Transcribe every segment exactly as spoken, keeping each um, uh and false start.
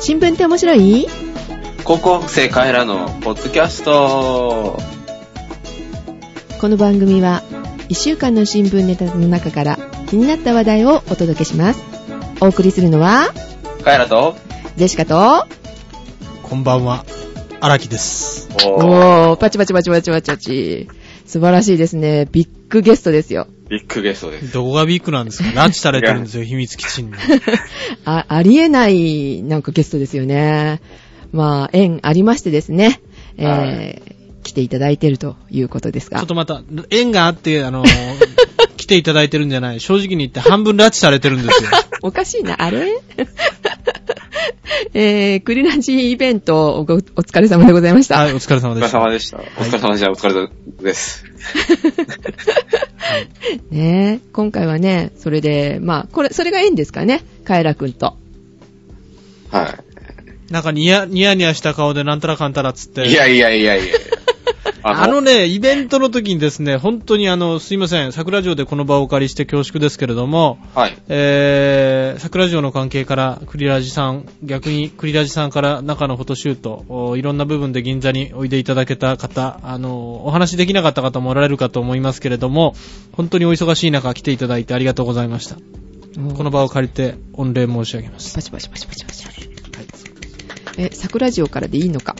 新聞って面白い？高校生カエラのポッドキャスト。この番組はいっしゅうかんの新聞ネタの中から気になった話題をお届けします。お送りするのはカエラとジェシカと、こんばんは、荒木です。おお、パチパチパチパチパチパチ、素晴らしいですね。ビッグゲストですよ。ビッグゲストです。どこがビッグなんですか？拉致されてるんですよ、秘密基地に。あ、ありえない、なんかゲストですよね。まあ、縁ありましてですね、えーはい、来ていただいてるということですが。ちょっとまた、縁があって、あの、来ていただいてるんじゃない、正直に言って半分拉致されてるんですよ。おかしいな、あれえー、クリラジイベント お, お疲れ様でございました。はい、お疲れ様でした。お疲れ様でした。お疲れ様でした。お疲れ様です。ねえ、今回はね、それで、まあ、これ、それが縁ですかね、カエラくんと。はい。なんかニヤ、ニヤニヤした顔でなんたらかんたらつって。いやいやいやいや。あの、あのね、イベントの時にですね、本当にあの、すいません、桜城でこの場をお借りして恐縮ですけれども、はい。えー、桜城の関係から、クリラジさん、逆にクリラジさんから中のフォトシュート、いろんな部分で銀座においでいただけた方、あの、お話できなかった方もおられるかと思いますけれども、本当にお忙しい中来ていただいてありがとうございました。この場を借りて、御礼申し上げます。パチパチパチパチパチ。はい。え、桜城からでいいのか。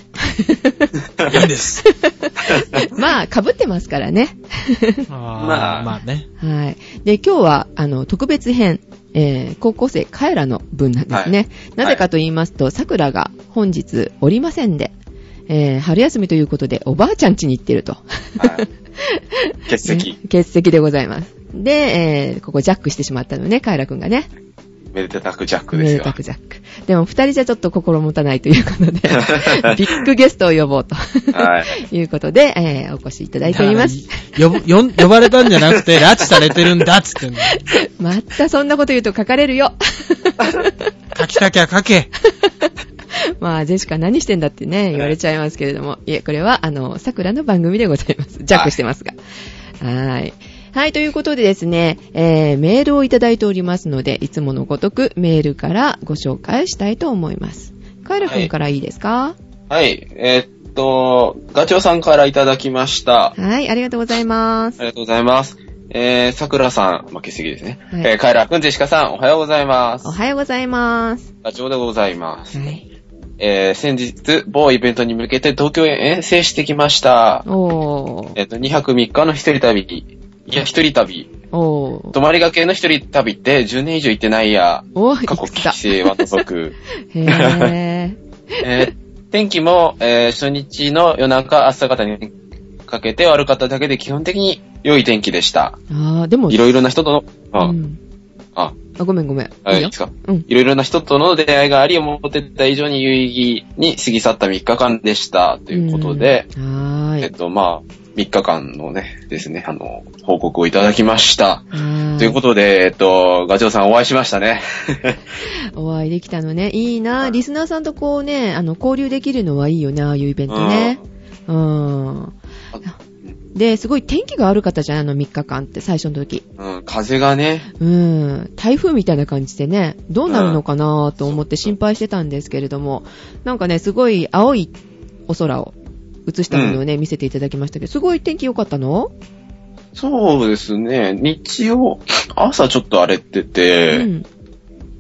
いいです。まあ、被ってますからね。まあ、まあね。はい。で、今日は、あの、特別編、えー、高校生カエラの分なんですね。はい、なぜかと言いますと、桜が本日おりませんで、えー、春休みということで、おばあちゃん家に行ってると。はい、欠席、ね。欠席でございます。で、えー、ここジャックしてしまったのね、カエラくんがね。めでたくジャックですよ。めでたくジャック。でも二人じゃちょっと心もたないということでビッグゲストを呼ぼうということで、えー、お越しいただいております。呼呼ばれたんじゃなくて拉致されてるんだっつってんの。またそんなこと言うと書かれるよ。書きたきゃ書け。まあジェシカ何してんだってね言われちゃいますけれども、いえこれはあの桜の番組でございます。ジャックしてますが。はい。はい、ということでですね、えー、メールをいただいておりますので、いつものごとくメールからご紹介したいと思います。カエラ君からいいですか？はい、はい、えー、っと、ガチョウさんからいただきました。はい、ありがとうございます。ありがとうございます。えー、桜さん、まあ、欠席ですね。はい、えー、カエラ君、ジェシカさん、おはようございます。おはようございます。ガチョウでございます。はい。えー、先日、某イベントに向けて東京へ遠征してきました。おー。えー、っと、にはくみっかの一人旅。いや、一人旅。おー。泊まりがけの一人旅ってじゅうねん以上行ってないや。おー、過去規制は除く。へぇ、えー。天気も、えー、初日の夜中、朝方にかけて悪かっただけで基本的に良い天気でした。あー、でも。いろいろな人との、あ、うん、あ、あ、ごめんごめん。あ、いいですか。うん。いろいろな人との出会いがあり、思ってた以上に有意義に過ぎ去ったみっかかんでした。ということで。はーい。えっと、まあ、みっかかんのね、ですね、あの、報告をいただきました。ということで、えっと、ガチョウさんお会いしましたね。お会いできたのね。いいな、リスナーさんとこうね、あの、交流できるのはいいよね、ああいうイベントね。うん。で、すごい天気が悪かったじゃん、あのみっかかんって、最初の時。うん、風がね。うん、台風みたいな感じでね、どうなるのかなと思って心配してたんですけれども、なんかね、すごい青いお空を。映したものをね、うん、見せていただきましたけど、すごい天気良かったの？そうですね。日曜、朝ちょっと荒れてて、うん、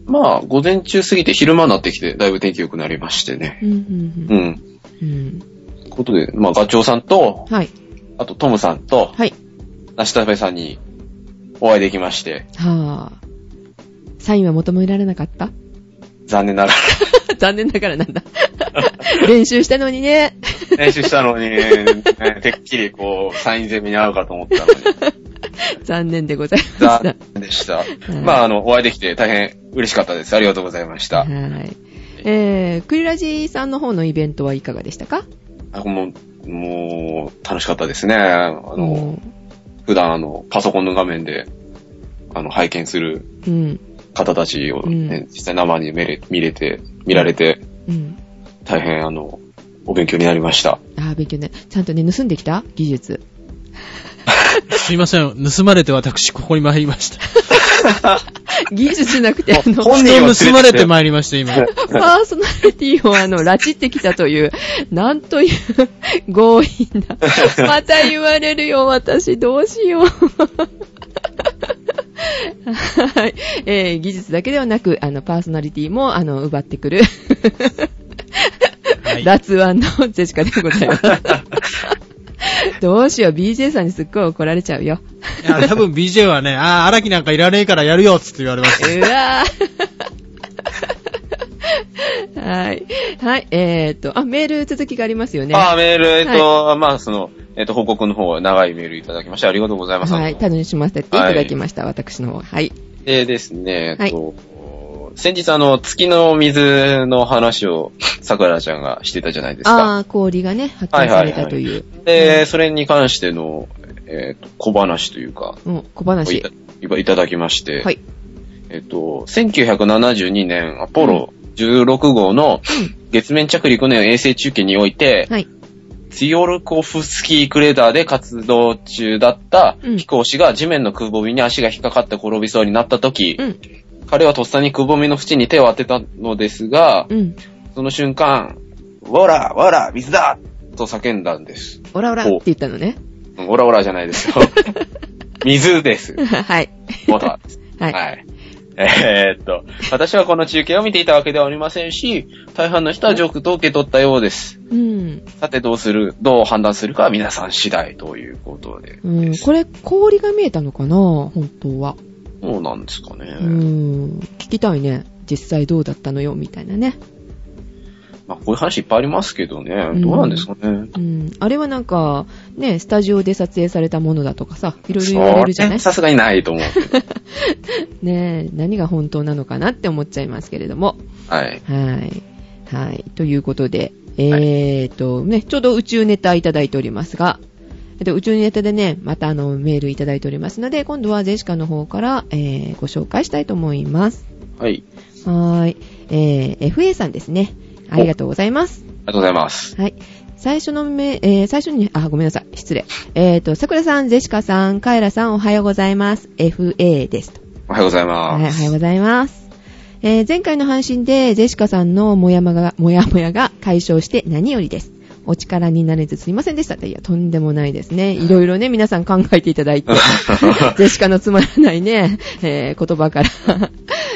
まあ、午前中過ぎて昼間になってきて、だいぶ天気良くなりましてね。うんうんうん。うん。うん、ということで、まあ、ガチョウさんと、はい、あとトムさんと、はい、ナシタベさんにお会いできまして。はぁ、あ。サインは求められなかった？残念ながら。残念ながらなんだ。練習したのにね。練習したのに、ね、てっきりこう、サイン攻めに合うかと思ったのに。残念でございました。残念でした。まあ、あの、お会いできて大変嬉しかったです。ありがとうございました。はい。えー、クリラジさんの方のイベントはいかがでしたか？あ、もう、もう、楽しかったですね。あの、普段あの、パソコンの画面で、あの、拝見する方たちを、ね、うん、実際生に見れ、見れて、見られて、うんうん、大変あの、お勉強になりました。ああ、勉強ね。ちゃんとね、盗んできた技術。すいません。盗まれて私、ここに参りました。技術じゃなくて、あの、本人を盗まれてまいりました、今。パーソナリティを、あの、拉致ってきたという、なんという強引な。また言われるよ、私、どうしよう。はい、えー。技術だけではなく、あの、パーソナリティも、あの、奪ってくる。はい、脱腕のジェシカでございます。どうしよう、ビージェー さんにすっごい怒られちゃうよ。いや、多分 ビージェー はね、ああ、荒木なんかいらねえからやるよ、つって言われました。うわぁ。はい。はい、えー、っと、あ、メール続きがありますよね。あ、メール、えー、っと、はい、まあ、その、えっと、報告の方は長いメールいただきまして、ありがとうございます。はい、楽しませていただきました、はい、私の方。はい。でですね、えっと、はい、先日あの、月の水の話を桜ちゃんがしてたじゃないですか。ああ、氷がね、発見されたという。はいはいはい、で、うん、それに関しての、えー、小話というか、うん、小話いた、いただきまして、はい、えっと、せんきゅうひゃくななじゅうにねんアポロじゅうろく号の月面着陸の衛星中継において、うん、はい、ツィオルコフスキークレーダーで活動中だった飛行士が地面のくぼみに足が引っかかって転びそうになったとき、うん、彼はとっさにくぼみの縁に手を当てたのですが、うん、その瞬間、オラオラ水だと叫んだんです。オラオラって言ったのね。オラオラじゃないですよ。水です。はい。オラです。はい。はい、えー、っと、私はこの中継を見ていたわけではありませんし、大半の人はジョークと受け取ったようです。うん、さてどうする、どう判断するかは皆さん次第ということで、うん。これ氷が見えたのかな、本当は。そうなんですかね。うーん。聞きたいね。実際どうだったのよ、みたいなね。まあ、こういう話いっぱいありますけどね。うん、どうなんですかね。うん。あれはなんか、ね、スタジオで撮影されたものだとかさ、いろいろ言われるじゃない？さすがにないと思う。ねえ、何が本当なのかなって思っちゃいますけれども。はい。はい。はい。ということで、えーと、ね、ちょうど宇宙ネタいただいておりますが、宇宙ネタでね、またあのメールいただいておりますので、今度はジェシカの方から、えー、ご紹介したいと思います。はい。はーい。えー、エフエー さんですね。ありがとうございます。ありがとうございます。はい。最初のめ、えー、最初に、あ、ごめんなさい。失礼。えっと、桜さん、ジェシカさん、カエラさん、おはようございます。エフエー ですと。おはようございます。はい、おはようございます。えー、前回の配信で、ジェシカさんのもやもやが、もやもやが解消して何よりです。お力になれずすいませんでした。いや、とんでもないですね。いろいろね、皆さん考えていただいて、ジェシカのつまらないね、えー、言葉から、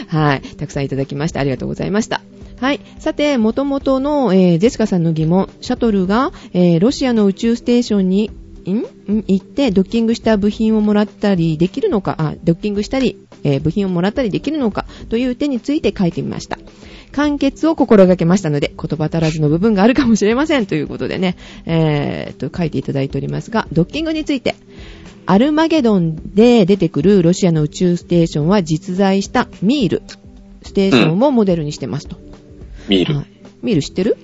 はい、たくさんいただきましてありがとうございました。はい、さて、元々の、えー、ジェシカさんの疑問、シャトルが、えー、ロシアの宇宙ステーションに、ん？ん？行ってドッキングした部品をもらったりできるのか、あ、ドッキングしたり、えー、部品をもらったりできるのかという点について書いてみました。完結を心がけましたので、言葉足らずの部分があるかもしれませんということでね、えー、っと書いていただいておりますが、ドッキングについて、アルマゲドンで出てくるロシアの宇宙ステーションは実在したミールステーションをモデルにしてますと。うん、ミール、はい、ミール知ってる？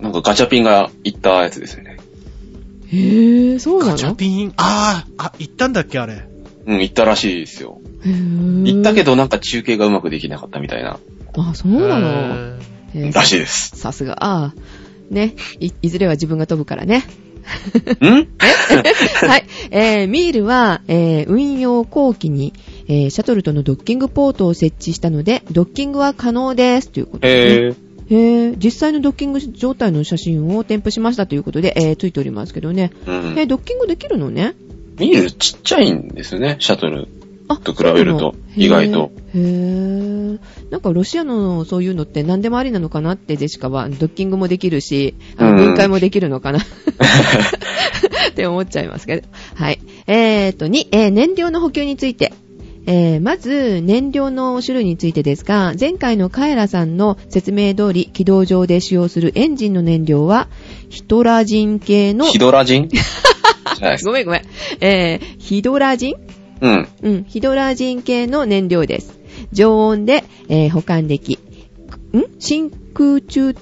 なんかガチャピンが行ったやつですよね。へー、そうなの？ガチャピン、あー、あ、行ったんだっけあれ。うん、行ったらしいですよ。へー。行ったけどなんか中継がうまくできなかったみたいな。あ、そうなの、えー、らしいです。さすが。ああ。ね。い、いずれは自分が飛ぶからね。んはい。えー、ミールは、えー、運用後期に、えー、シャトルとのドッキングポートを設置したので、ドッキングは可能です。ということですね。えー、実際のドッキング状態の写真を添付しましたということで、えー、ついておりますけどね。うん、えー、ドッキングできるのね。ミールちっちゃいんですね、シャトル。と比べると意外と、へー、なんかロシアのそういうのって何でもありなのかなって、ジェシカはドッキングもできるし、あの分解もできるのかなって思っちゃいますけど、はい。えーとに、えー、燃料の補給について、えー、まず燃料の種類についてですが、前回のカエラさんの説明通り、軌道上で使用するエンジンの燃料はヒドラジン系のヒドラジンごめんごめん、えー、ヒドラジン、うん。うん。ヒドラジン系の燃料です。常温で、えー、保管でき、ん？真空中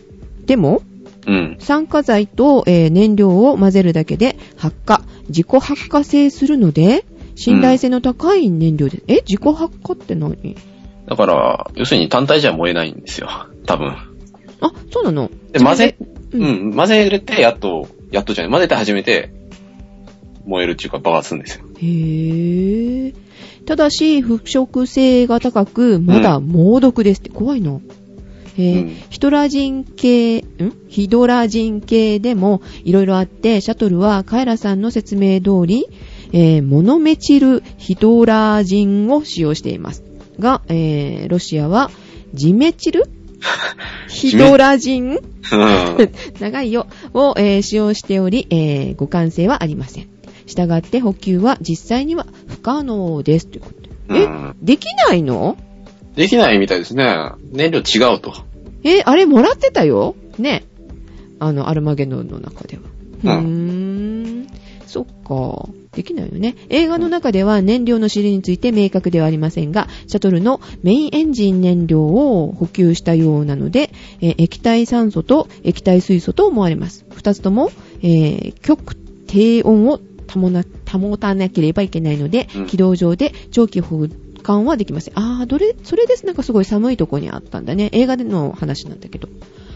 でも、うん、酸化剤と、えー、燃料を混ぜるだけで発火、自己発火性するので、信頼性の高い燃料です。うん、え、自己発火って何？だから、要するに単体じゃ燃えないんですよ。多分。あ、そうなの？で、混ぜ、うん、うん、混ぜれて、やっと、やっとじゃない、混ぜて初めて、燃えるっていうか爆発するんですよ。へー。ただし腐食性が高くまだ猛毒ですって、うん、怖いな。えーうん、ヒドラジン系、んヒドラジン系でもいろいろあって、シャトルはカエラさんの説明通り、えー、モノメチルヒドラジンを使用しています。が、えー、ロシアはジメチルヒドラジン長いよ。を、えー、使用しており、えー、互換性はありません。したがって補給は実際には不可能です。ということで。え、うん、できないの？できないみたいですね。燃料違うと。え、あれもらってたよね。あの、アルマゲノンの中では。うん、うーん。そっか。できないよね。映画の中では燃料の種類について明確ではありませんが、シャトルのメインエンジン燃料を補給したようなので、え液体酸素と液体水素と思われます。二つとも、えー、極低温を保な、保たなければいけないので、軌道上で長期保護感はできません。ああ、どれ、それです。なんかすごい寒いとこにあったんだね。映画での話なんだけど。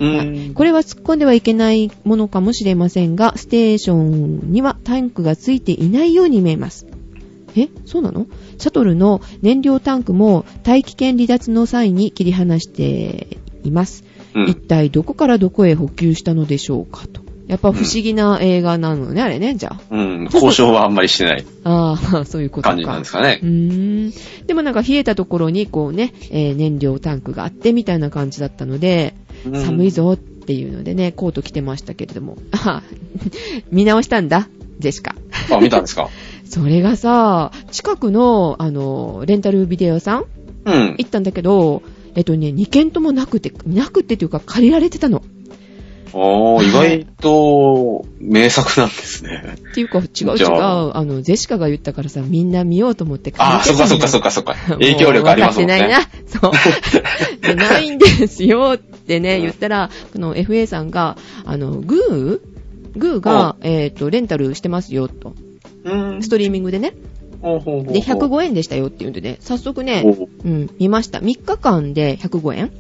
うん。これは突っ込んではいけないものかもしれませんが、ステーションにはタンクがついていないように見えます。え、そうなの？シャトルの燃料タンクも大気圏離脱の際に切り離しています。うん、一体どこからどこへ補給したのでしょうかと。やっぱ不思議な映画なのね、うん、あれね、じゃあ。うん、交渉はあんまりしてない。ああ、そういうことか。感じなんですかね。うーん。でもなんか冷えたところにこうね、えー、燃料タンクがあってみたいな感じだったので、うん、寒いぞっていうのでね、コート着てましたけれども。あ見直したんだ、ジェシカ。あ、見たんですか。それがさ、近くの、あの、レンタルビデオ屋さん、うん、行ったんだけど、えっとね、にけんともなくて、なくてというか借りられてたの。ああ、意外と、名作なんですね。っていうか、違う違う。あ, あの、ジェシカが言ったからさ、みんな見ようと思って書いてた。ああ、そっかそっかそっかそっか。影響力ありますもんね。分かってないな。そう。ないんですよってね、言ったら、この エフエー さんが、あの、グーグーが、えっと、レンタルしてますよ、と。うん。ストリーミングでね。ほうほうほう。で、ひゃくごえんでしたよって言うんでね、早速ね、うん、見ました。みっかかんでひゃくごえん。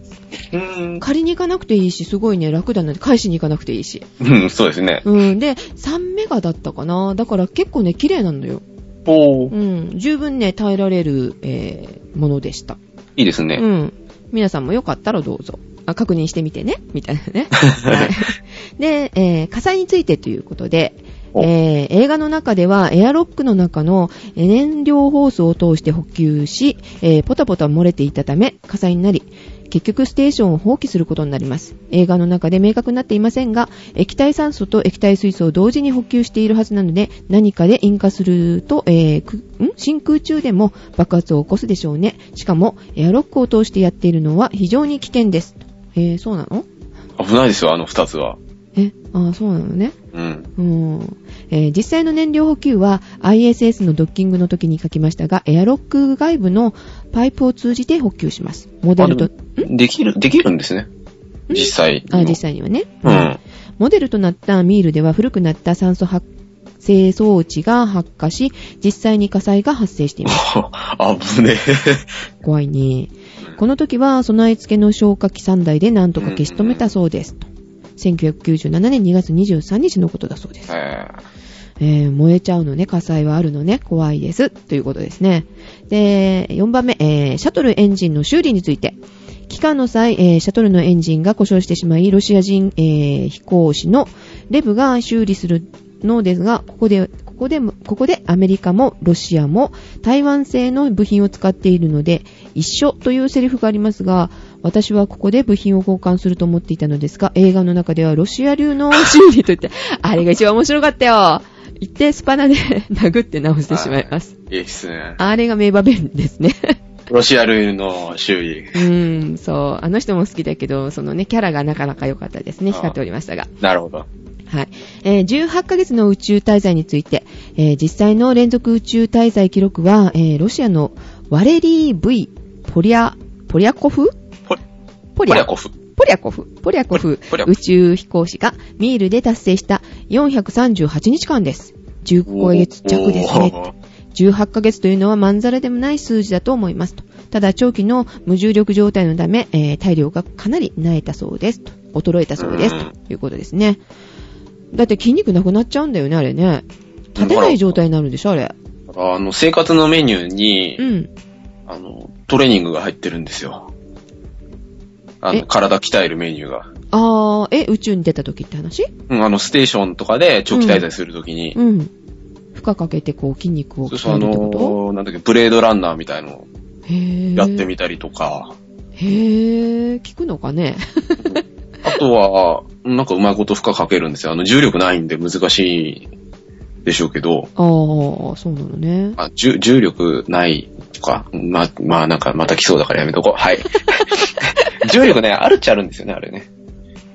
うん、借りに行かなくていいし、すごいね、楽だなって、返しに行かなくていいし。うん、そうですね。うん、で、さんメガだったかな。だから結構ね、綺麗なのよ。おー。うん、十分ね、耐えられる、えー、ものでした。いいですね。うん。皆さんもよかったらどうぞ。あ、確認してみてね、みたいなね。はい。で、えー、火災についてということで、えー、映画の中ではエアロックの中の燃料ホースを通して補給し、えー、ポタポタ漏れていたため火災になり、結局ステーションを放棄することになります。映画の中で明確になっていませんが、液体酸素と液体水素を同時に補給しているはずなので、何かで引火すると、えー、ん真空中でも爆発を起こすでしょうね。しかもエアロックを通してやっているのは非常に危険です。えー、そうなの？危ないですよ、あの二つは。え、ああ、そうなのね。うん。うん。えー、実際の燃料補給は アイエスエス のドッキングの時に書きましたが、エアロック外部のパイプを通じて補給します。モデルと、できる、できるんですね。実際。あ、実際にはね。うん。モデルとなったミールでは古くなった酸素発生装置が発火し、実際に火災が発生しています。あぶねえ。怖いね。この時は備え付けの消火器さんだいでなんとか消し止めたそうです。うん、せんきゅうひゃくきゅうじゅうななねんにがつにじゅうさんにちのことだそうです。えー、燃えちゃうのね、火災はあるのね、怖いですということですね。で、よんばんめ、えー、シャトルエンジンの修理について、期間の際、えー、シャトルのエンジンが故障してしまい、ロシア人、えー、飛行士のレブが修理するのですが、ここでここでここでアメリカもロシアも台湾製の部品を使っているので一緒というセリフがありますが、私はここで部品を交換すると思っていたのですが、映画の中ではロシア流の修理といってあれが一番面白かったよ。一定スパナで殴って直してしまいます。いいっすね、あれが名場面ですね。ロシア流の修理。うん、そう、あの人も好きだけど、そのね、キャラがなかなか良かったですね。光っておりましたが。なるほど。はい、えー、じゅうはちかげつの宇宙滞在について、えー、実際の連続宇宙滞在記録は、えー、ロシアのワレリー・V・ポリア、ポリアコフ？ポ、ポリアコフ。ポリアコフ。ポリアコフ。宇宙飛行士がミールで達成したよんひゃくさんじゅうはちにちかんです。じゅうごかげつよわですね。じゅうはちかげつというのはまんざらでもない数字だと思いますと。ただ長期の無重力状態のため、えー、体力がかなり萎えたそうですと。衰えたそうですということですね。だって筋肉なくなっちゃうんだよね、あれね。立てない状態になるんでしょ、あれ。からあの生活のメニューに、うん、あのトレーニングが入ってるんですよ。あの体鍛えるメニューが。ああ、え、宇宙に出た時って話？うん、あのステーションとかで長期滞在する時に、うんうん、負荷かけてこう筋肉を鍛えるってこと？そうそう、あのー、なんだっけ、ブレードランナーみたいのやってみたりとか。へー、効くのかね。あとはなんかうまいこと負荷かけるんですよ。あの重力ないんで難しいでしょうけど。ああ、そうなのね。あ、重重力ないとか、ままあなんかまた来そうだからやめとこう。はい。重力ね、あるっちゃあるんですよね、あれね。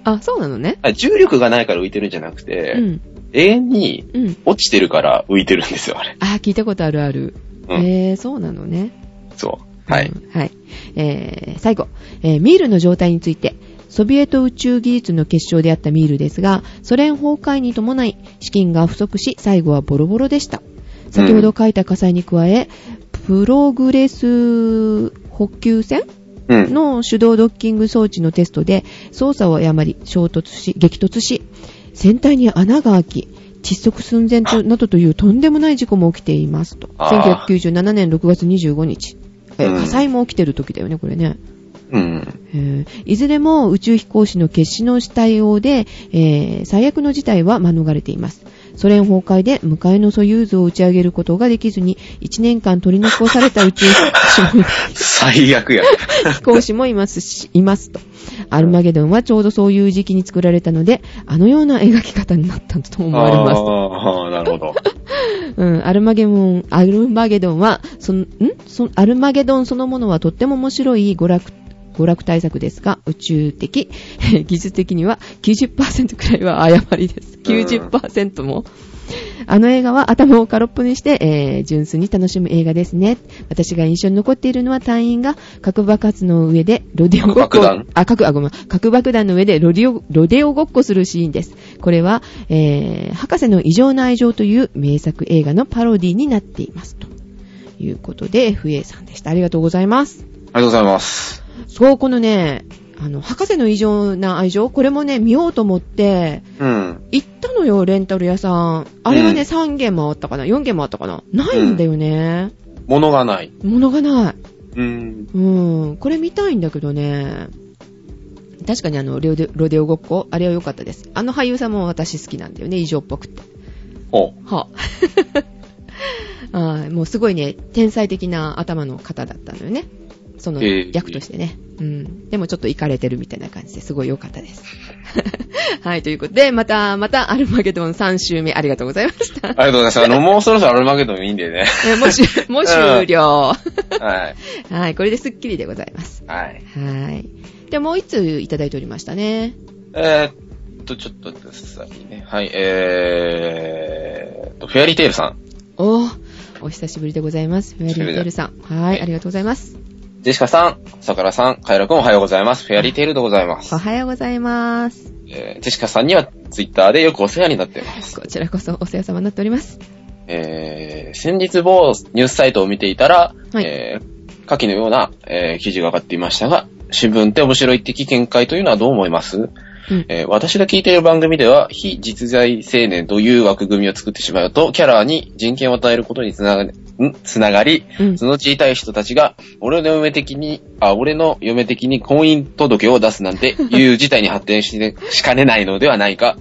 あ、そうなのね。重力がないから浮いてるんじゃなくて、うん、永遠に落ちてるから浮いてるんですよ、あれ。あ、聞いたことあるある。うん、えー、そうなのね。そう。はい。うん、はい。えー、最後、えー、ミールの状態について。ソビエト宇宙技術の結晶であったミールですが、ソ連崩壊に伴い資金が不足し、最後はボロボロでした。先ほど書いた火災に加え、うん、プログレス補給船の手動ドッキング装置のテストで操作を誤り衝突し激突し、船体に穴が開き窒息寸前となどというとんでもない事故も起きていますと。せんきゅうひゃくきゅうじゅうななねんろくがつにじゅうごにち、うん、火災も起きてる時だよね、これね。うん、いずれも宇宙飛行士の決死の対応で、えー、最悪の事態は免れています。ソ連崩壊で迎えのソユーズを打ち上げることができずにいちねんかん取り残された宇宙飛行士最悪や飛行士もいますし、いますと。アルマゲドンはちょうどそういう時期に作られたので、あのような描き方になったと思われます。ああ、なるほど。うん、アルマゲドン、アルマゲドンはそのんそアルマゲドンそのものはとっても面白い娯楽娯楽対策ですが、宇宙的技術的には きゅうじゅっパーセント くらいは誤りです。 きゅうじゅっパーセント も、うん、あの映画は頭を空っぽにして、えー、純粋に楽しむ映画ですね。私が印象に残っているのは隊員が核爆発の上でロデオごっこ、あ、核、あ、ごめん、核爆弾の上でロデオ、ロデオごっこするシーンです。これは、えー、博士の異常な愛情という名作映画のパロディになっていますということで エフエー さんでした。ありがとうございます。ありがとうございます。そう、このね、あの、博士の異常な愛情、これもね、見ようと思って、うん、行ったのよ、レンタル屋さん。あれはね、うん、さんけんもあったかな、よんけんもあったかな。ないんだよね。うん、物がない。物がない。うん。うん。これ見たいんだけどね。確かにあの、ロデ、ロデオごっこ、あれは良かったです。あの俳優さんも私好きなんだよね、異常っぽくって。お。はあ。あ、もうすごいね、天才的な頭の方だったのよね。その役としてね、えー、うん。でもちょっとイカれてるみたいな感じですごい良かったです。はい、ということで、また、また、アルマゲドンさん週目ありがとうございました。ありがとうございました。あの、もうそろそろアルマゲドンいいんでね。もう、もう終了。はい。はい、これでスッキリでございます。はい。はい。で、もう一通いただいておりましたね。えー、っと、ちょっとくださいね。はい、えーっと、フェアリーテイルさん。おー、お久しぶりでございます。フェアリーテイルさん。はい、ありがとうございます。ジェシカさん、さくらさん、カエラくんおはようございます。フェアリーテールでございます。おはようございます。えー、ジェシカさんにはツイッターでよくお世話になっています。こちらこそお世話様になっております。えー、先日某ニュースサイトを見ていたら、はい、えー、下記のような、えー、記事が上がっていましたが、新聞って面白い的見解というのはどう思います？うん、えー、私が聞いている番組では、非実在青年という枠組みを作ってしまうと、キャラに人権を与えることにつながり、つながり、うん、そのうち痛い人たちが、俺の嫁的に、あ、俺の嫁的に婚姻届を出すなんていう事態に発展し、ね、しかねないのではないか、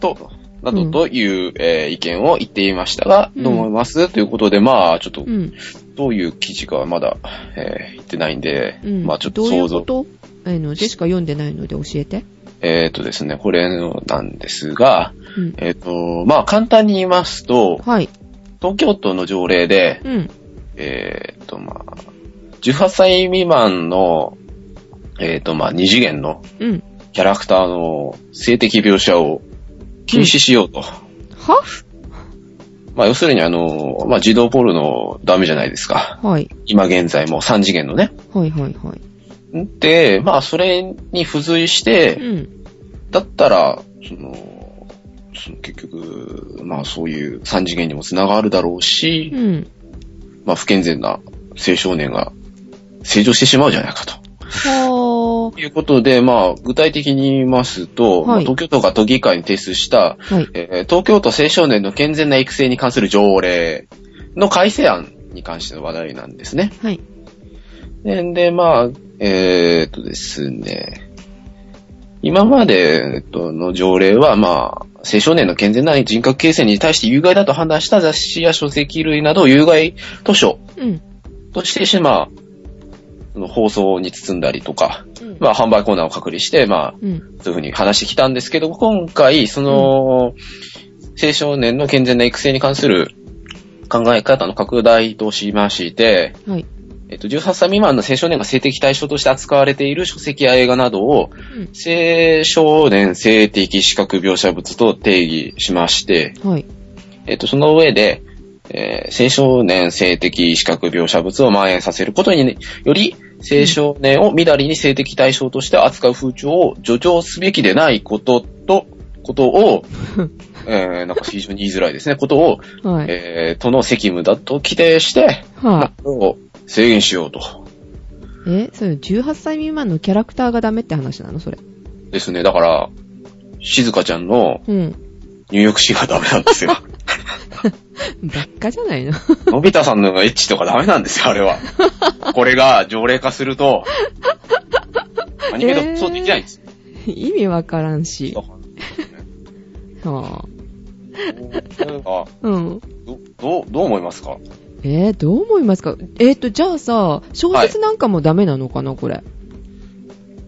と、などという、うん、えー、意見を言っていましたが、どう思います、うん、ということで、まあ、ちょっと、うん、どういう記事かはまだ、えー、言ってないんで、うん、まあ、ちょっと想像。どういうこと？あの、ジェシカ読んでないので教えて。えっ、ー、とですね、これのなんですが、うん、えっ、ー、と、まあ、簡単に言いますと、はい、東京都の条例で、うん、えっ、ー、と、まあ、じゅうはっさい未満の、えっ、ー、と、まあ、に次元のキャラクターの性的描写を禁止しようと。うん、は？まあ、要するにあの、まあ、児童ポルノダメじゃないですか。はい、今現在もさん次元のね。はいはいはい。で、まあ、それに付随して、うん、だったらその、その、結局、まあ、そういう三次元にもつながるだろうし、うん、まあ、不健全な青少年が成長してしまうじゃないかと。ということで、まあ、具体的に言いますと、はい、東京都が都議会に提出した、はい、えー、東京都青少年の健全な育成に関する条例の改正案に関しての話題なんですね。はい。で、でまあ、えー、っとですね、今までの条例は、まあ、青少年の健全な人格形成に対して有害だと判断した雑誌や書籍類などを有害図書として、うん、まあ、放送に包んだりとか、うん、まあ、販売コーナーを隔離して、まあ、うん、そういうふうに話してきたんですけど、今回、その、うん、青少年の健全な育成に関する考え方の拡大としまして、はい、えっと、じゅうはっさい未満の青少年が性的対象として扱われている書籍や映画などを、うん、青少年性的視覚描写物と定義しまして、はい、えっと、その上で、えー、青少年性的視覚描写物を蔓延させることにより、青少年をみだりに性的対象として扱う風潮を助長すべきでないことと、ことを、えー、なんか非常に言いづらいですね、ことを、はい、えー、との責務だと規定して、はい、制限しようと。え、それじゅうはっさい未満のキャラクターがダメって話なのそれ？ですね。だから静香ちゃんの入浴シーンがダメなんですよ。ばっかじゃないの？のび太さんのエッチとかダメなんですよあれは。これが条例化するとアニメだとそうできないんですよ。えー、意味わからんし。はあ。うん。ど、どう思いますか？えー、どう思いますか？えっと、じゃあさ、小説なんかもダメなのかな、はい、これ。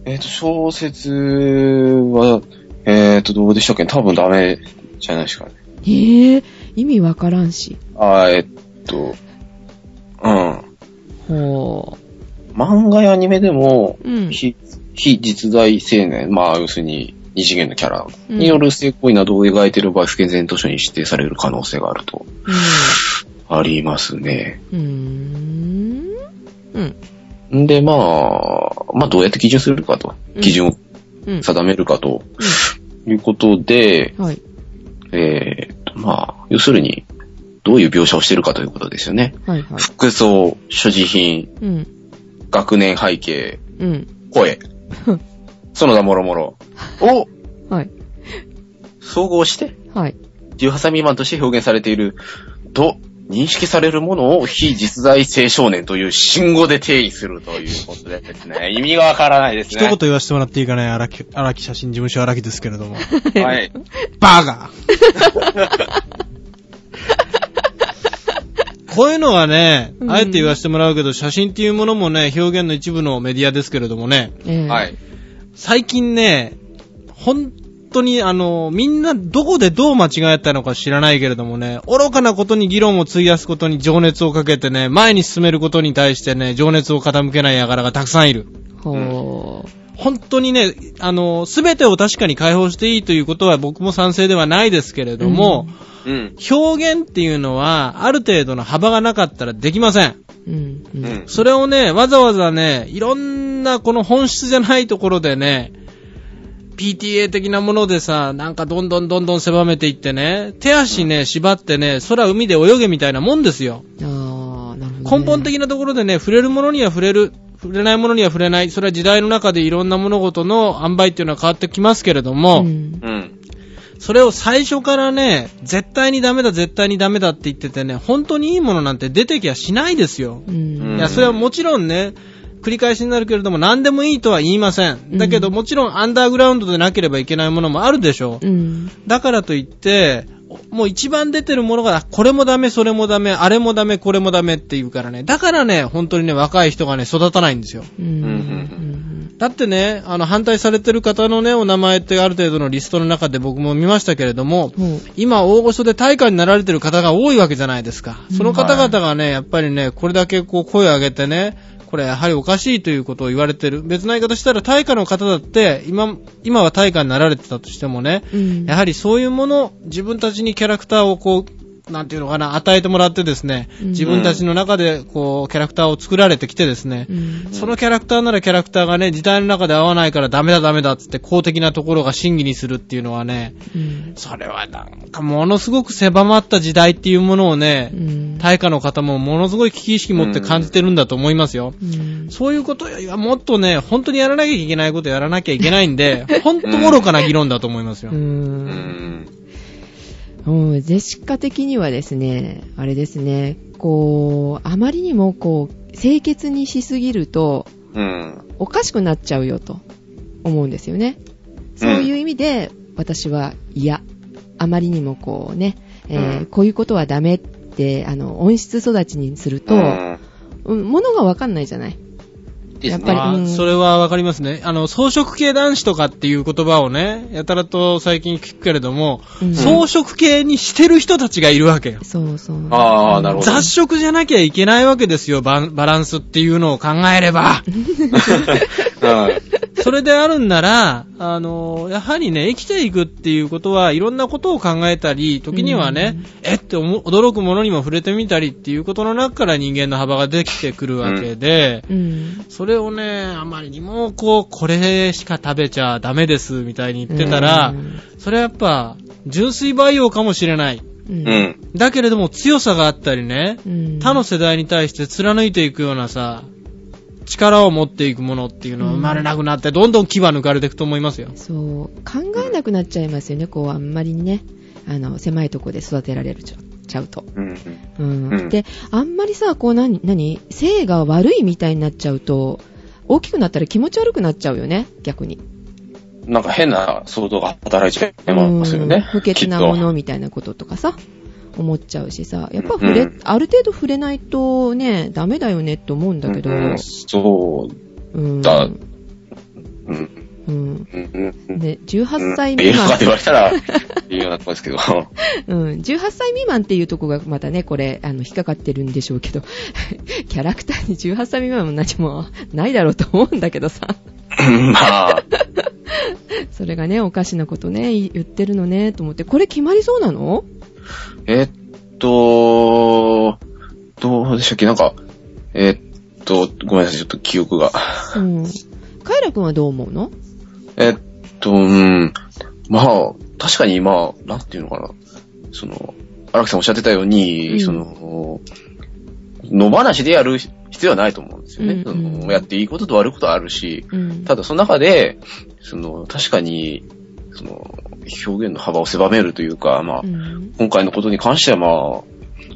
えっと、小説は、えっと、どうでしたっけ？多分ダメじゃないですかね。えー、意味わからんし。あ、えっと、うん。ほう。漫画やアニメでも、うん、非, 非実在青年、まあ、要するに、二次元のキャラによる性行為などを描いている場合、不健全図書に指定される可能性があると。うんありますね。うーん。うん。で、まあ、まあ、どうやって基準するかと、うん、基準を定めるかと、うん、いうことで、はい、えーと、まあ、要するに、どういう描写をしているかということですよね。はいはい、服装、所持品、うん、学年背景、うん、声、その他もろもろを、はい、総合して、はい、じゅうはっさい未満として表現されていると、認識されるものを非実在性少年という新語で定義するということでですね。意味がわからないですね。一言言わせてもらっていいかね、荒木、荒木写真事務所荒木ですけれども。はい。バカこういうのはね、あえて言わせてもらうけど、写真っていうものもね、表現の一部のメディアですけれどもね。はい。最近ね、本当本当にあのみんなどこでどう間違えたのか知らないけれどもね、愚かなことに議論を費やすことに情熱をかけてね、前に進めることに対してね情熱を傾けない輩がたくさんいる。ほう、うん、本当にね、あの全てを確かに解放していいということは僕も賛成ではないですけれども、うん、表現っていうのはある程度の幅がなかったらできません。うんうん、それをねわざわざねいろんなこの本質じゃないところでねピーティーエー 的なものでさ、なんかどんどんどんどん狭めていってね、手足ね、縛ってね、空海で泳げみたいなもんですよ。ああ、なるほど、ね。根本的なところでね、触れるものには触れる、触れないものには触れない。それは時代の中でいろんな物事の塩梅っていうのは変わってきますけれども、うん、それを最初からね、絶対にダメだ、絶対にダメだって言っててね、本当にいいものなんて出てきゃしないですよ。うん、いや、それはもちろんね、繰り返しになるけれども何でもいいとは言いません。だけどもちろんアンダーグラウンドでなければいけないものもあるでしょう、うん、だからといってもう一番出てるものがこれもダメそれもダメあれもダメこれもダメっていうからね、だからね本当にね若い人がね育たないんですよ、うんうん、だってねあの反対されてる方のねお名前ってある程度のリストの中で僕も見ましたけれども、うん、今大御所で大家になられてる方が多いわけじゃないですか。その方々がねやっぱりねこれだけこう声を上げてねこれやはりおかしいということを言われてる。別な言い方したら大家の方だって今今は大家になられてたとしてもね、うん、やはりそういうもの自分たちにキャラクターをこうなんていうのかな与えてもらってですね、うん、自分たちの中でこうキャラクターを作られてきてですね、うん、そのキャラクターならキャラクターがね時代の中で合わないからダメだダメだっつって公的なところが審議にするっていうのはね、うん、それはなんかものすごく狭まった時代っていうものをね、うん、大家の方もものすごい危機意識持って感じてるんだと思いますよ、うん、そういうことよりはもっとね本当にやらなきゃいけないことやらなきゃいけないんで本当愚かな議論だと思いますよ。うーんうーん、ジェシカ的にはですね、あれですね、こうあまりにもこう清潔にしすぎると、うん、おかしくなっちゃうよと思うんですよね。そういう意味で、うん、私はいやあまりにもこうね、えーうん、こういうことはダメってあの温室育ちにすると、うんうん、物が分かんないじゃない。やっぱり、まあうん、それはわかりますね。あの草食系男子とかっていう言葉をねやたらと最近聞くけれども、うん、草食系にしてる人たちがいるわけよ。そうそう、ああ、なるほど。雑食じゃなきゃいけないわけですよ。 バ, バランスっていうのを考えればそれであるんならあのやはりね生きていくっていうことはいろんなことを考えたり時にはね、うん、えって驚くものにも触れてみたりっていうことの中から人間の幅ができてくるわけで、うんうん、それそれをね、あまりにもこうこれしか食べちゃダメですみたいに言ってたら、うん、それはやっぱ純粋培養かもしれない、うん、だけれども強さがあったりね、うん、他の世代に対して貫いていくようなさ力を持っていくものっていうのは生まれなくなって、どんどん牙抜かれていくと思いますよ。そう考えなくなっちゃいますよね。こうあんまりにねあの狭いところで育てられるちゃんちゃうと、うんうん、であんまりさこう何何性が悪いみたいになっちゃうと大きくなったら気持ち悪くなっちゃうよね。逆になんか変な想像が働いちゃいますよね。不潔なものみたいなこととかさ思っちゃうしさ、やっぱ触れ、うん、ある程度触れないとねダメだよねと思うんだけど、うん、そうだ、うんうんうんうん、でじゅうはっさい未満って言われたら言うようなとこですけど、うん、じゅうはっさい未満っていうとこがまたねこれあの引っかかってるんでしょうけどキャラクターにじゅうはっさい未満も何もないだろうと思うんだけどさまあそれがねおかしなことね言ってるのねと思って、これ決まりそうなの？えっとどうでしたっけ、なんかえっとごめんなさいちょっと記憶が、うん、カイラ君はどう思うの？えっと、うん、まあ、確かに今、なんていうのかな、その、荒木さんおっしゃってたように、うん、その、野放しでやる必要はないと思うんですよね。うんうん、そのやっていいことと悪いことはあるし、うん、ただその中で、その、確かに、その、表現の幅を狭めるというか、まあ、うん、今回のことに関してはまあ、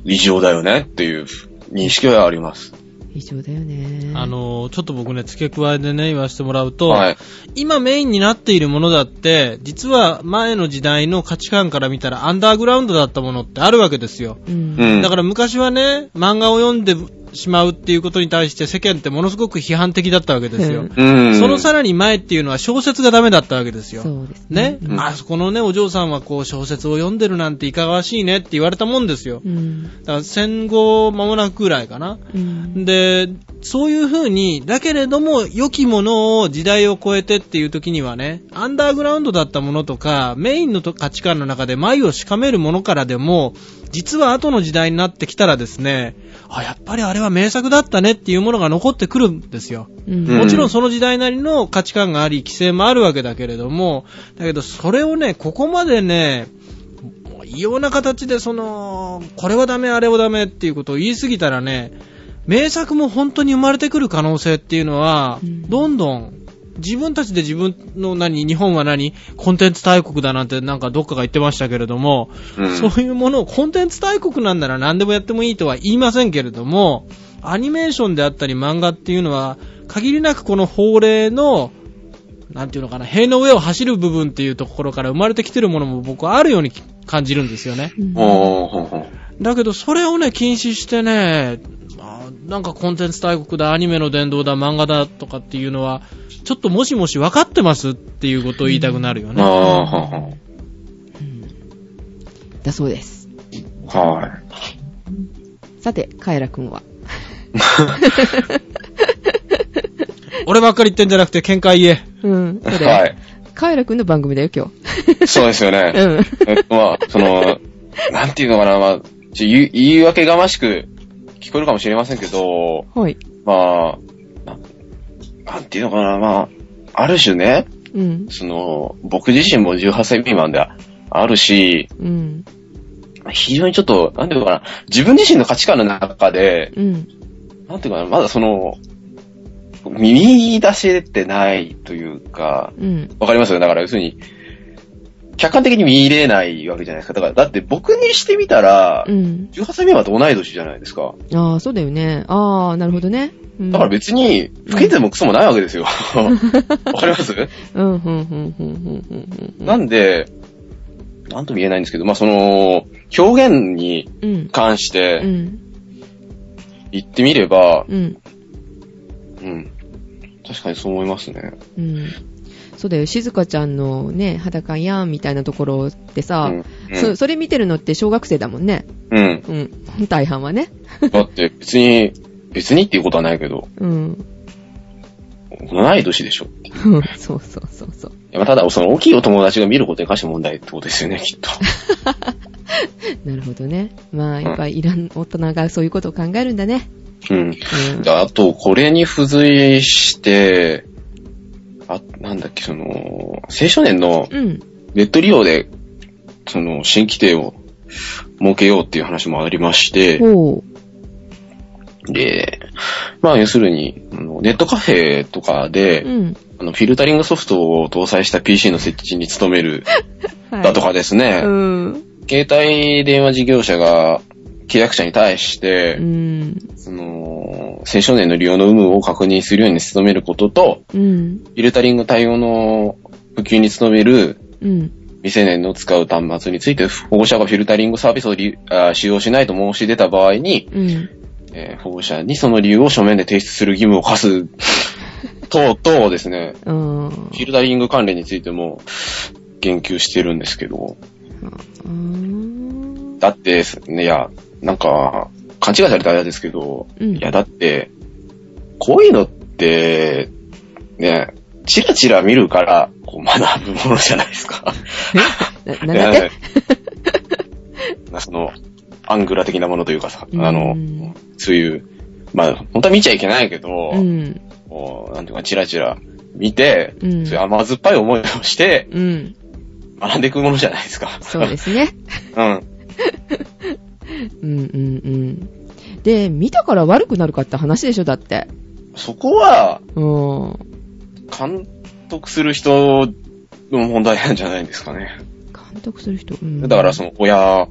異常だよねっていう認識はあります。異常だよね。あのちょっと僕ね付け加えでね言わせてもらうと、はい、今メインになっているものだって実は前の時代の価値観から見たらアンダーグラウンドだったものってあるわけですよ、うん、だから昔はね漫画を読んでしまうっていうことに対して世間ってものすごく批判的だったわけですよ、うん、そのさらに前っていうのは小説がダメだったわけですよ。そうですね、ね、うん、あそこのねお嬢さんはこう小説を読んでるなんていかがわしいねって言われたもんですよ、うん、だから戦後間もなくぐらいかな、うん、でそういう風にだけれども良きものを時代を超えてっていう時にはねアンダーグラウンドだったものとかメインの価値観の中で前をしかめるものからでも実は後の時代になってきたらですね、あ、やっぱりあれは名作だったねっていうものが残ってくるんですよ、うん、もちろんその時代なりの価値観があり規制もあるわけだけれども、だけどそれをねここまでね異様な形でそのこれはダメあれはダメっていうことを言い過ぎたらね名作も本当に生まれてくる可能性っていうのは、うん、どんどん自分たちで自分の何日本は何コンテンツ大国だなんてなんかどっかが言ってましたけれども、うん、そういうものをコンテンツ大国なんなら何でもやってもいいとは言いませんけれども、アニメーションであったり漫画っていうのは限りなくこの法令のなんていうのかな塀の上を走る部分っていうところから生まれてきてるものも僕はあるように感じるんですよね、うん、だけどそれをね禁止してねなんかコンテンツ大国だアニメの伝道だ漫画だとかっていうのはちょっともしもし分かってますっていうことを言いたくなるよね、うん、あはは、うん、だそうです。はい、さてカエラ君は俺ばっかり言ってんじゃなくて見解言え、うん、それ、はい、カエラ君の番組だよ今日そうですよね、うん、えまあそのなんていうのかな、まあ、ちょ言い訳がましく聞こえるかもしれませんけど、はい、まあ、なんていうのかな、まあ、ある種ね、うん、その、僕自身もじゅうはっさい未満であるし、うん、非常にちょっと、なんていうのかな、自分自身の価値観の中で、うん、なんていうのかな、まだその、見出してないというか、わ、うん、かりますよ。だから要するに、客観的に見れないわけじゃないですか。だから、だって僕にしてみたら、うん、じゅうはっさい未満と同い年じゃないですか。ああ、そうだよね。ああ、なるほどね。うん、だから別に、老けてもクソもないわけですよ。わかります？うん、うん、うん、うん、うん。なんで、なんとも言えないんですけど、まあ、その、表現に関して、言ってみれば、うん、うん。確かにそう思いますね。うん。そうだよ、静香ちゃんのね、裸やんみたいなところってさ、うんうん、そ, それ見てるのって小学生だもんね。うん。うん。大半はね。だって別に、別にっていうことはないけど。うん。同い年でしょっていう。うん、そうそうそうそう。まあ、ただ、その大きいお友達が見ることに関して問題ってことですよね、きっと。なるほどね。まあ、やっぱりいらん大人がそういうことを考えるんだね。うん。うん、あと、これに付随して、あ、なんだっけ、その、青少年のネット利用で、うん、その、新規定を設けようっていう話もありまして、で、まあ、要するに、ネットカフェとかで、うん、あのフィルタリングソフトを搭載した ピーシー の設置に努めるだとかですね、はいうん、携帯電話事業者が契約者に対して、うん、その、青少年の利用の有無を確認するように努めることと、うん、フィルタリング対応の普及に努める、うん、未成年の使う端末について、保護者がフィルタリングサービスを使用しないと申し出た場合に、うんえー、保護者にその理由を書面で提出する義務を課す等々ですね、うん、フィルタリング関連についても言及してるんですけど、うん、だってですね、いや、なんか、勘違いされたあれですけど、うん、いや、だって、こういうのって、ね、チラチラ見るから、こう、学ぶものじゃないですか。えな、なんだってその、アングラ的なものというかさ、うん、あの、そういう、まあ、本当は見ちゃいけないけど、うん、こう、なんていうか、チラチラ見て、うん、そういう甘酸っぱい思いをして、うん、学んでいくものじゃないですか。そうですね。うん。うんうんうん。で、見たから悪くなるかって話でしょ、だって。そこは、監督する人の問題なんじゃないんですかね。監督する人、うん、だからその親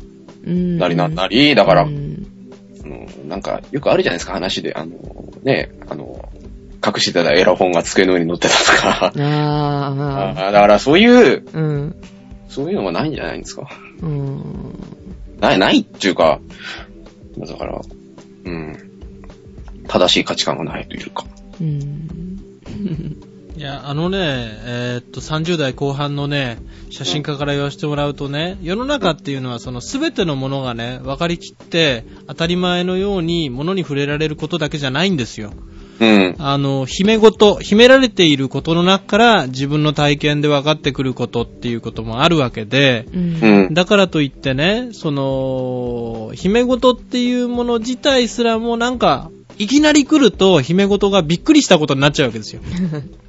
なりなんなり、うん、だから、うん、そのなんかよくあるじゃないですか、話で。あの、ね、あの、隠してたエロ本が机の上に載ってたとか。ああ。だからそういう、うん、そういうのがないんじゃないんですか。うんない、ないっていうか、だから、うん。正しい価値観がないというか。うん、いや、あのね、えー、っと、さんじゅうだいこう半のね、写真家から言わせてもらうとね、世の中っていうのはその全てのものがね、分かりきって、当たり前のように物に触れられることだけじゃないんですよ。うん、あの秘め事、秘められていることの中から自分の体験で分かってくることっていうこともあるわけで、うん、だからといってね、その秘め事っていうもの自体すらもなんかいきなり来ると秘め事がびっくりしたことになっちゃうわけですよ。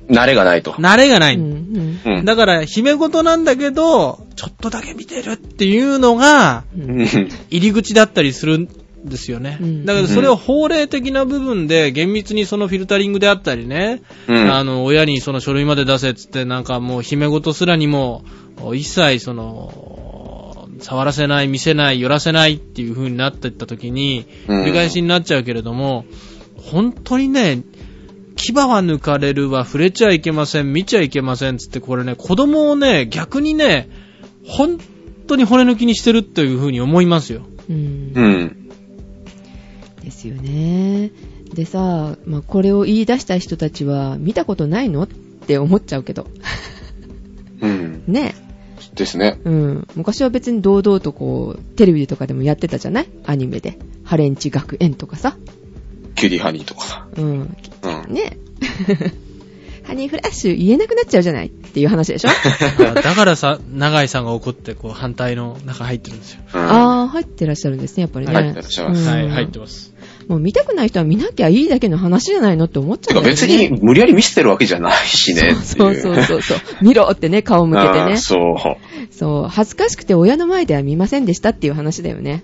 慣れがないと。慣れがない。うんうん、だから秘め事なんだけどちょっとだけ見てるっていうのが入り口だったりする。ですよね。だからそれを法令的な部分で厳密にそのフィルタリングであったりね、うん、あの親にその書類まで出せっつってなんかもう秘め事すらにも一切その触らせない、見せない、寄らせないっていう風になっていった時に繰り返しになっちゃうけれども、本当にね、牙は抜かれるわ、触れちゃいけません、見ちゃいけませんっつって、これね、子供をね、逆にね、本当に骨抜きにしてるという風に思いますよ。うん。うんですよね。でさ、まあ、これを言い出した人たちは見たことないのって思っちゃうけどうんねですね、うん、昔は別に堂々とこうテレビとかでもやってたじゃない、アニメでハレンチ学園とかさ、キュリハニーとかさ、うん、うん、ねハニーフラッシュ言えなくなっちゃうじゃないっていう話でしょだからさ、永井さんが怒ってこう反対の中入ってるんですよ、うん、ああ、入ってらっしゃるんですね、やっぱりね、入ってらっしゃいます、うん、はい、入ってます。もう見たくない人は見なきゃいいだけの話じゃないのって思っちゃうんだよね。別に無理やり見せてるわけじゃないしね。そうそうそうそうそう。見ろってね、顔向けてね。そう。そう。恥ずかしくて親の前では見ませんでしたっていう話だよね。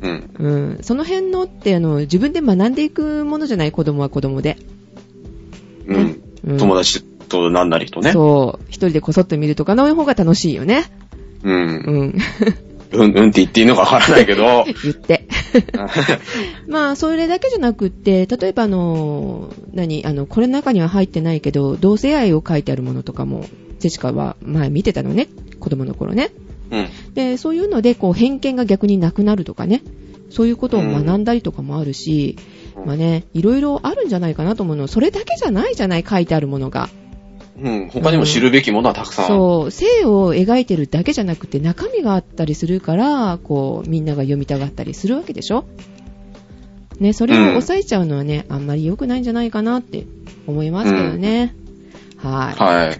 うん。うん。その辺のって、あの、自分で学んでいくものじゃない、子供は子供で。うん。うん、友達と何なりとね。そう。一人でこそっと見るとかの方が楽しいよね。うん。うん。うんうんって言っていいのかわからないけど。言って。まあ、それだけじゃなくって、例えばあの、何、あの、これの中には入ってないけど、同性愛を書いてあるものとかも、ジェシカは前見てたのね。子供の頃ね。うん。で、そういうので、こう、偏見が逆になくなるとかね。そういうことを学んだりとかもあるし、うん、まあね、いろいろあるんじゃないかなと思うの。それだけじゃないじゃない、書いてあるものが。うん、他にも知るべきものはたくさんある、うん、そう、性を描いてるだけじゃなくて中身があったりするからこうみんなが読みたがったりするわけでしょ、ね、それを抑えちゃうのはね、うん、あんまり良くないんじゃないかなって思いますけどね、うん、はいはいっ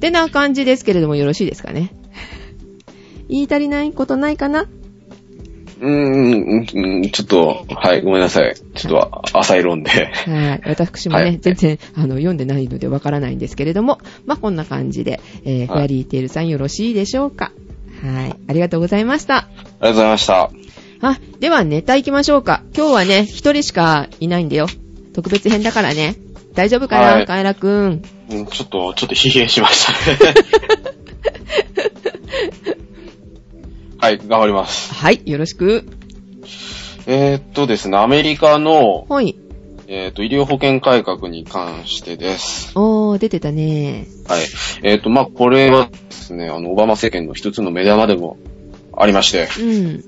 てな感じですけれども、よろしいですかね。言い足りないことないかな。うーん、ちょっと、はい、ごめんなさい。ちょっと、浅い論で。はい、私もね、はい、全然、あの、読んでないのでわからないんですけれども、まあ、こんな感じで、えーはい、フェアリーテールさんよろしいでしょうか。はい、ありがとうございました。ありがとうございました。あ、ではネタ行きましょうか。今日はね、一人しかいないんだよ。特別編だからね。大丈夫かな、カエラくん。うん、ちょっと、ちょっと疲弊しましたね。はい、頑張ります。はい、よろしく。えー、っとですね、アメリカの、はい。えー、っと、医療保険改革に関してです。おー、出てたね。はい。えー、っと、まあ、これはですね、あの、オバマ政権の一つの目玉でもありまして、うん。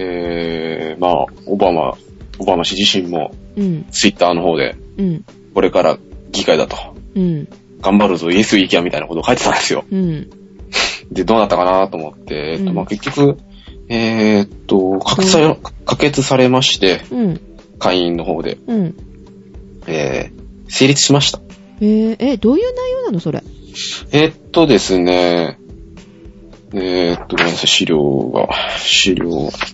えー、まあ、オバマ、オバマ氏自身も、うん。ツイッターの方で、うん。これから議会だと、うん。頑張るぞ、イエスイキアみたいなことを書いてたんですよ。うん。で、どうなったかなと思って、うん、まあ、結局、えー、っと、可決されまして、うん、会員の方で、うんえー、成立しました。えー、え、どういう内容なのそれ。えー、っとですね、えー、っと、ごめんなさい、資料が、資料、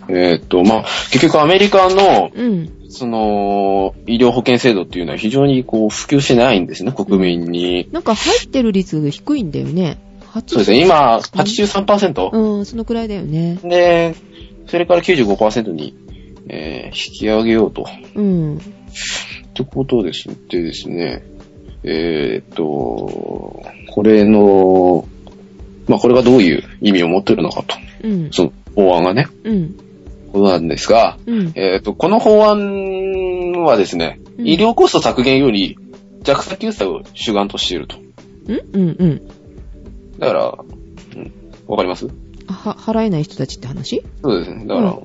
えー、っと、まあ、結局アメリカの、うん、その、医療保険制度っていうのは非常にこう、普及してないんですね、国民に。うん、なんか入ってる率が低いんだよね。そうですね、今、はちじゅうさんパーセント。うん、そのくらいだよね。で、それから きゅうじゅうごパーセント に、えー、引き上げようと。うん。ってことですね。でですね、えー、っと、これの、まあ、これがどういう意味を持っているのかと。うん。その法案がね。うん。ことなんですが、うん、えー、っと、この法案はですね、うん、医療コスト削減より、弱者救済を主眼としていると。うんうんうん。だから、わ、うん、かります？は、払えない人たちって話？そうですね。だから、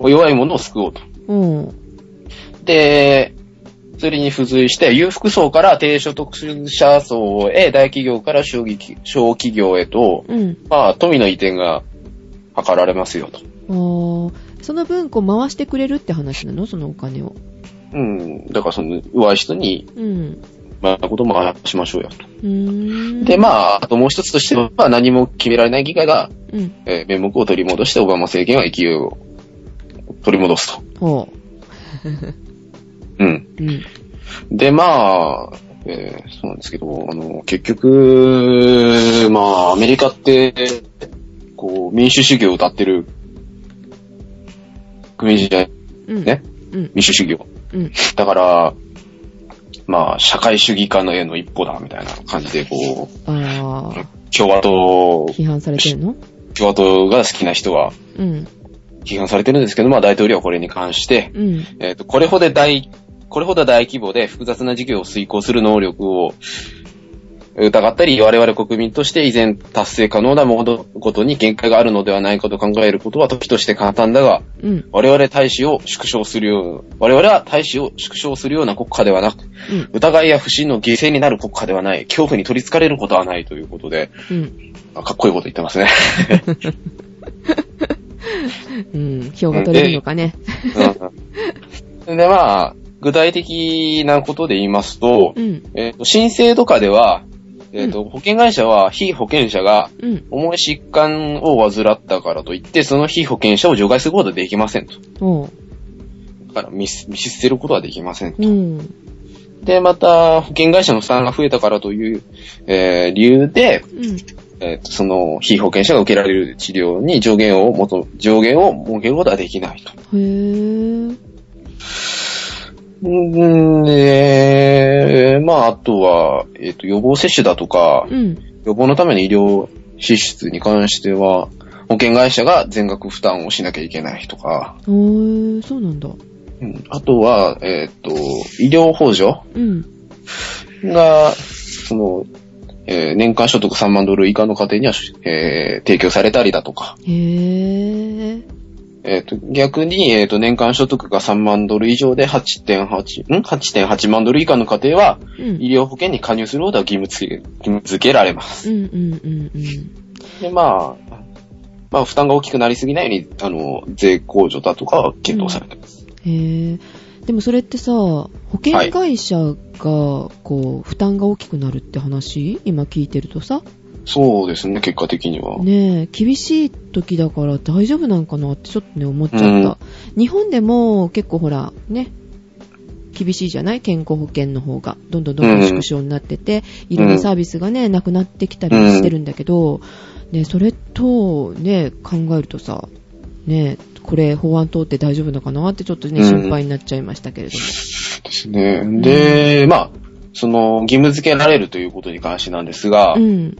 うん、弱いものを救おうと。うん。で、それに付随して、裕福層から低所得者層へ、大企業から小企業へと、うん、まあ、富の移転が図られますよと。ああ、その分、こう、回してくれるって話なの？そのお金を。うん。だから、その、弱い人に、うん。まあ、ことも話しましょうよと。うーんで、まあ、あともう一つとしては、まあ、何も決められない議会が、うんえー、面目を取り戻して、オバマ政権は勢いを取り戻すと。ほう。うん、うん。で、まあ、えー、そうなんですけど、あの、結局、まあ、アメリカって、こう、民主主義を謳ってる国じゃない、うん、ね、うん、民主主義を。うん、だから、まあ、社会主義化の絵の一歩だ、みたいな感じで、こう、あ共和党、批判されてるの？共和党が好きな人は、批判されてるんですけど、うん、まあ、大統領はこれに関して、うん、えっ、ー、と、これほど大、これほど大規模で複雑な事業を遂行する能力を疑ったり、我々国民として依然達成可能なものごとに限界があるのではないかと考えることは時として簡単だが、うん、我々大使を縮小するよう、我々は大使を縮小するような国家ではなく、うん、疑いや不信の犠牲になる国家ではない、恐怖に取り憑かれることはないということで、うん、かっこいいこと言ってますね。うん、票が取れるのかね。で、うん、でまあ、具体的なことで言いますと、うんえー、新制度下では、えっ、ー、と、うん、保険会社は非保険者が重い疾患を患ったからといって、その非保険者を除外することはできませんと。うん、だから見、見捨てることはできませんと。うん、で、また、保険会社の負担が増えたからという、えー、理由で、うんえーと、その非保険者が受けられる治療に上限を元、上限を設けることはできないと。へー。んで、まあ、あとは、えっと、予防接種だとか、うん、予防のための医療支出に関しては保険会社が全額負担をしなきゃいけないとか。へー、そうなんだ。うん、あとは、えーっと、医療補助が、うん、その、えー、年間所得さんまんドル以下の家庭には、えー、提供されたりだとか。へー。えー、と逆に、えー、と年間所得がさんまんドル以上で はちてんはち 万ドル以下の家庭は、うん、医療保険に加入することは義務付 け, 義務付けられます、うんうんうんうん、で、まあ、まあ負担が大きくなりすぎないようにあの税控除だとかは検討されてます、うん、へえ。でもそれってさ、保険会社がこう、はい、負担が大きくなるって話今聞いてるとさ。そうですね、結果的には。ねえ、厳しい時だから大丈夫なんかなってちょっとね、思っちゃった。うん、日本でも結構ほら、ね、厳しいじゃない？健康保険の方が。どんどんどんどん縮小になってて、うん、いろんなサービスがね、なくなってきたりしてるんだけど、うん、ね、それと、ね、考えるとさ、ね、これ法案通って大丈夫なのかなってちょっとね、心配になっちゃいましたけれども。うん、ですね。で、うん、まあ、その、義務付けられるということに関してなんですが、うん、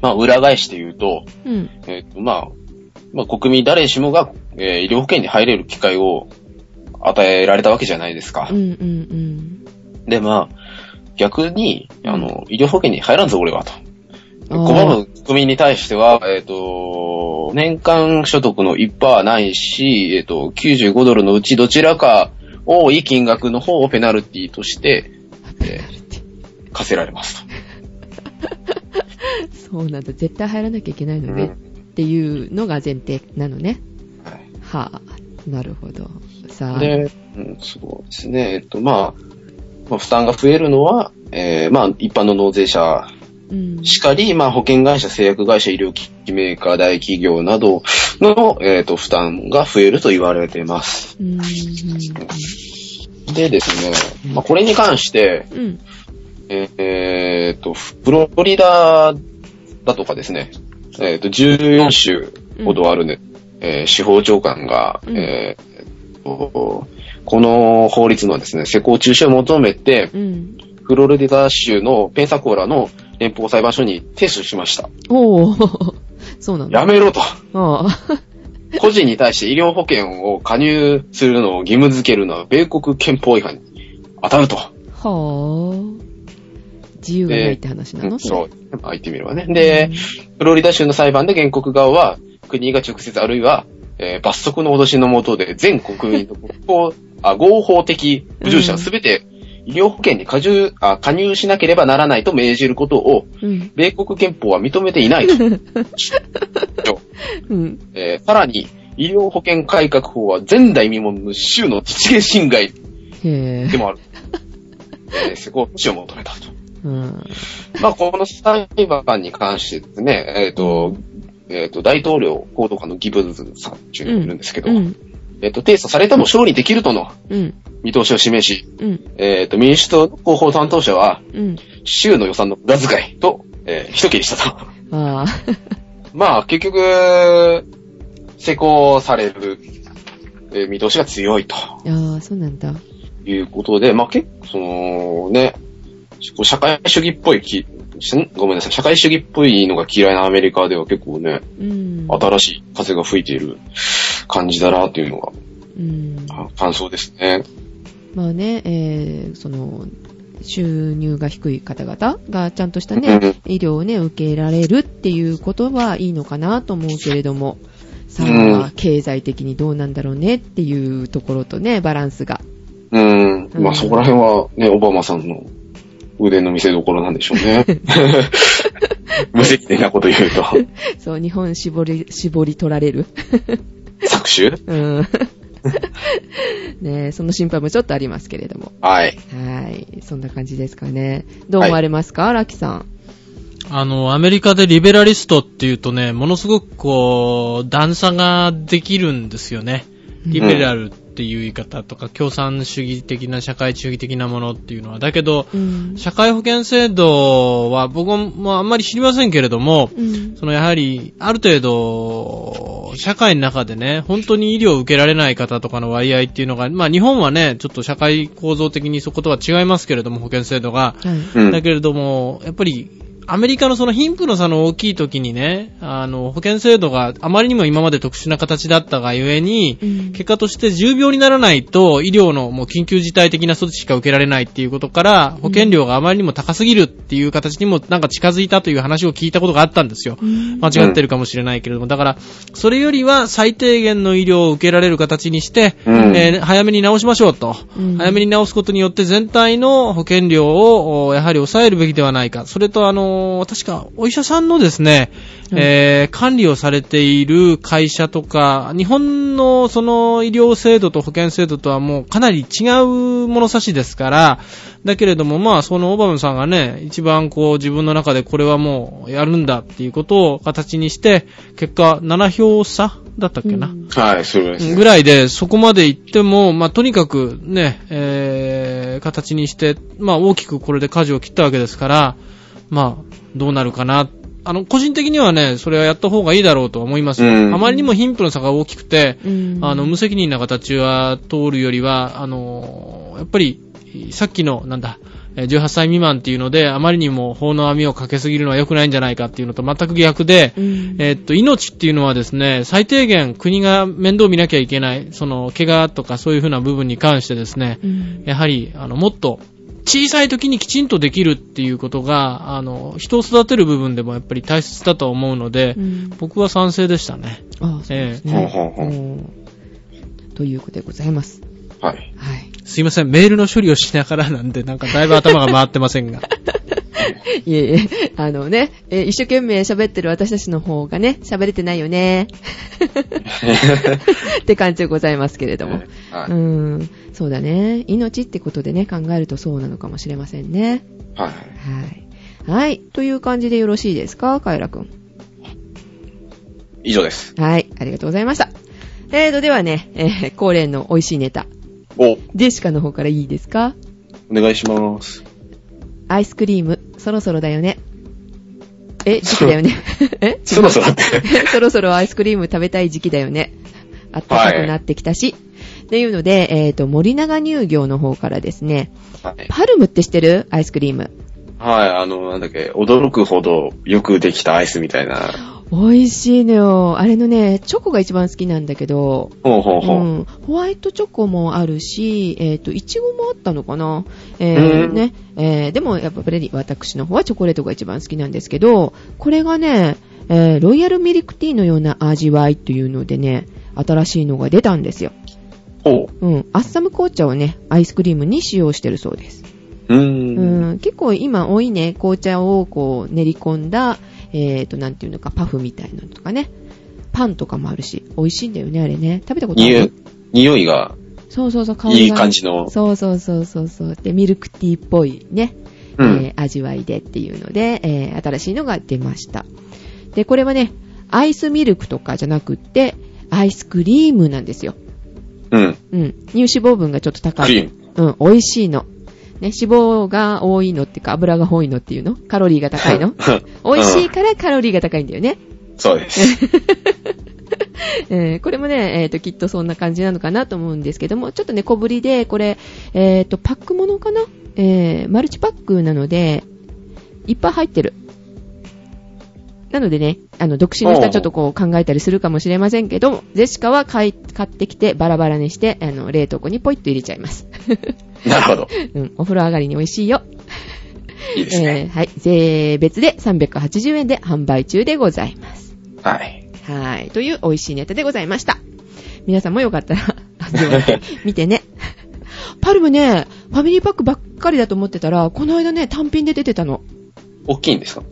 まあ、裏返して言うと、うん、えーとまあ、まあ、国民誰しもが、えー、医療保険に入れる機会を与えられたわけじゃないですか。うんうんうん、で、まあ、逆に、あの、医療保険に入らんぞ、俺は、と。拒む国民に対しては、えっと、年間所得の いちパーセント はないし、えっと、きゅうじゅうごドルのうちどちらか多い金額の方をペナルティとして、えー、課せられますと。そうなんだ、絶対入らなきゃいけないのね、うん、っていうのが前提なのね。はい。はあ、なるほど。さあ。で、うん、そうですね。えっと、まあ、まあ、負担が増えるのは、えー、まあ、一般の納税者しかり、うん、まあ、保険会社、製薬会社、医療機器メーカー、大企業などの、えっと、負担が増えると言われています。うん、でですね、まあ、これに関して、うん、えー、っと、フロリダだとかですね、えー、っと、じゅうよんしゅうほどあるね、うん、えー、司法長官が、うん、えー、っと、この法律のですね、施行中止を求めて、うん、フロリダ州のペンサコーラの連邦裁判所に提出しました。おー、そうなんだ。やめろと。個人に対して医療保険を加入するのを義務付けるのは米国憲法違反に当たると。はぁ。自由がないって話なの？そう。言ってみればね。で、うん、フロリダ州の裁判で原告側は、国が直接あるいは、えー、罰則の脅しの下で、全国民と合法的補助者すべて医療保険に加入、あ、加入しなければならないと命じることを、うん、米国憲法は認めていないと。うん、えー、さらに、医療保険改革法は前代未聞の州の実現侵害でもある。えー、そこを死を求めたと。うん、まあ、この裁判に関してですね、えっ、ー、と、えっ、ー、と、大統領報道官のギブズさんっていうのがいるんですけど、うん、えっ、ー、と、提訴されても勝利できるとの見通しを示し、うん、えっ、ー、と、民主党の広報担当者は、うん、州の予算の無駄遣いと、えー、一蹴りしたと。あまあ、結局、施行される、えー、見通しが強いと。ああ、そうなんだ。いうことで、まあ、結構、その、ね、社会主義っぽいき、ごめんなさい、社会主義っぽいのが嫌いなアメリカでは結構ね、うん、新しい風が吹いている感じだなっていうのが、うん、感想ですね。まあね、えー、その、収入が低い方々がちゃんとしたね、医療をね、受けられるっていうことはいいのかなと思うけれども、さあ、経済的にどうなんだろうねっていうところとね、バランスが。うん、うん、まあそこら辺はね、オバマさんの、腕の見せ所なんでしょうね。無責任なこと言うと。そう、日本絞り、絞り取られる。搾取？うん。ねえ、その心配もちょっとありますけれども。はい。はい。そんな感じですかね。どう思われますか、はい、ラキさん。あの、アメリカでリベラリストっていうとね、ものすごくこう、段差ができるんですよね。リベラルって、うんっていう言い方とか共産主義的な社会主義的なものっていうのはだけど、うん、社会保険制度は僕もあんまり知りませんけれども、うん、そのやはりある程度社会の中でね本当に医療を受けられない方とかの割合っていうのが、まあ、日本はねちょっと社会構造的にそことは違いますけれども保険制度が、はい、だけれどもやっぱりアメリカのその貧富の差の大きい時にね、あの保険制度があまりにも今まで特殊な形だったがゆえに、うん、結果として重病にならないと医療のもう緊急事態的な措置しか受けられないっていうことから保険料があまりにも高すぎるっていう形にもなんか近づいたという話を聞いたことがあったんですよ。間違ってるかもしれないけれども、だからそれよりは最低限の医療を受けられる形にして、うんえー、早めに治しましょうと、うん、早めに治すことによって全体の保険料をやはり抑えるべきではないか。それとあの確かお医者さんのですね、うんえー、管理をされている会社とか、日本のその医療制度と保険制度とはもうかなり違う物差しですから、だけれどもまあそのオバマさんがね一番こう自分の中でこれはもうやるんだっていうことを形にして結果ななひょうさだったっけな、うん、はいそうですねぐらいでそこまでいってもまあとにかくね、えー、形にしてまあ大きくこれで舵を切ったわけですから、まあどうなるかな。あの個人的にはねそれはやった方がいいだろうとは思います、うん、あまりにも貧富の差が大きくて、うん、あの無責任な形は通るよりはあのやっぱりさっきのなんだじゅうはっさい未満っていうのであまりにも法の網をかけすぎるのは良くないんじゃないかっていうのと全く逆で、うん、えー、っと命っていうのはですね最低限国が面倒見なきゃいけない、その怪我とかそういうふうな部分に関してですね、うん、やはりあのもっと小さい時にきちんとできるっていうことがあの人を育てる部分でもやっぱり大切だと思うので、うん、僕は賛成でしたね。ああそうですね、えー、ということでございます。はい、はい、すいませんメールの処理をしながらなんでなんかだいぶ頭が回ってませんがいえいえあのね、えー、一生懸命喋ってる私たちの方がね喋れてないよねって感じでございますけれども、はい、うーんそうだね、命ってことでね考えるとそうなのかもしれませんね。はいはい、はい、という感じでよろしいですかカイラくん。以上です。はいありがとうございました。えーとではね、えー、恒例の美味しいネタおジェシカの方からいいですか。お願いします。アイスクリームそろそろだよね。え時期だよねえそろそろってそろそろアイスクリーム食べたい時期だよね。あったかくなってきたし、はい、っていうので、えーと森永乳業の方からですね、はい、パルムって知ってるアイスクリーム。はいあのなんだっけ驚くほどよくできたアイスみたいな美味しいのよ。あれのね、チョコが一番好きなんだけど、ほうほうほう、うん、ホワイトチョコもあるし、えっと、いちごもあったのかな、えー、ね、えー、でもやっぱり私の方はチョコレートが一番好きなんですけど、これがね、えー、ロイヤルミルクティーのような味わいというのでね、新しいのが出たんですよ。ほう。うん、アッサム紅茶をね、アイスクリームに使用してるそうです。うんうん、結構今多いね、紅茶をこう練り込んだ、えーと、なんていうのか、パフみたいなのとかね。パンとかもあるし、美味しいんだよね、あれね。食べたことある？匂いが。そうそうそう、香りが。いい感じの。そうそうそうそうそう。で、ミルクティーっぽいね、うん、えー、味わいでっていうので、えー、新しいのが出ました。で、これはね、アイスミルクとかじゃなくって、アイスクリームなんですよ。うん。うん。乳脂肪分がちょっと高い。クリーム。うん、美味しいの。ね、脂肪が多いのっていうか油が多いのっていうのカロリーが高いの美味しいからカロリーが高いんだよね。そうです、えー、これもね、えーと、きっとそんな感じなのかなと思うんですけども、ちょっとね小ぶりでこれ、えーと、パックものかな、えー、マルチパックなのでいっぱい入ってるなのでね、あの独身の人はちょっとこう考えたりするかもしれませんけども、ジェシカは買い買ってきてバラバラにしてあの冷凍庫にポイッと入れちゃいますなるほど、うん、お風呂上がりに美味しいよいいですね、えー、はい、税別でさんびゃくはちじゅうえんで販売中でございます。はいはいという美味しいネタでございました。皆さんもよかったら見てねパルムね、ファミリーパックばっかりだと思ってたらこの間ね単品で出てたの。大きいんですか？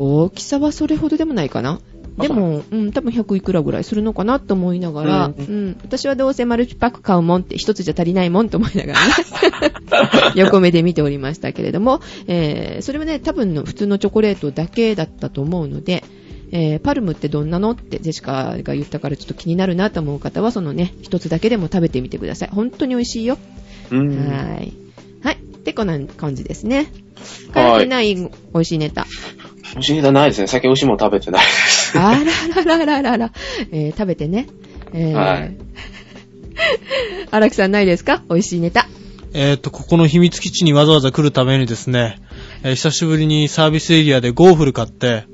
大きさはそれほどでもないかな。でも、うん、多分ひゃくいくらぐらいするのかなと思いながら、うんうん、私はどうせマルチパック買うもんって一つじゃ足りないもんと思いながらね、横目で見ておりましたけれども、えー、それはね、多分の普通のチョコレートだけだったと思うので、えー、パルムってどんなのってジェシカが言ったからちょっと気になるなと思う方は、そのね、一つだけでも食べてみてください。本当に美味しいよ。うん、はい。はい。ってこんな感じですね。辛くない美味しいネタ。美味しいネタないですね。最近美味しいもの食べてないです。あらららららら、えー、食べてね。えー、はい。荒木さんないですか？美味しいネタ。えっと、ここの秘密基地にわざわざ来るためにですね、えー、久しぶりにサービスエリアでゴーフル買って、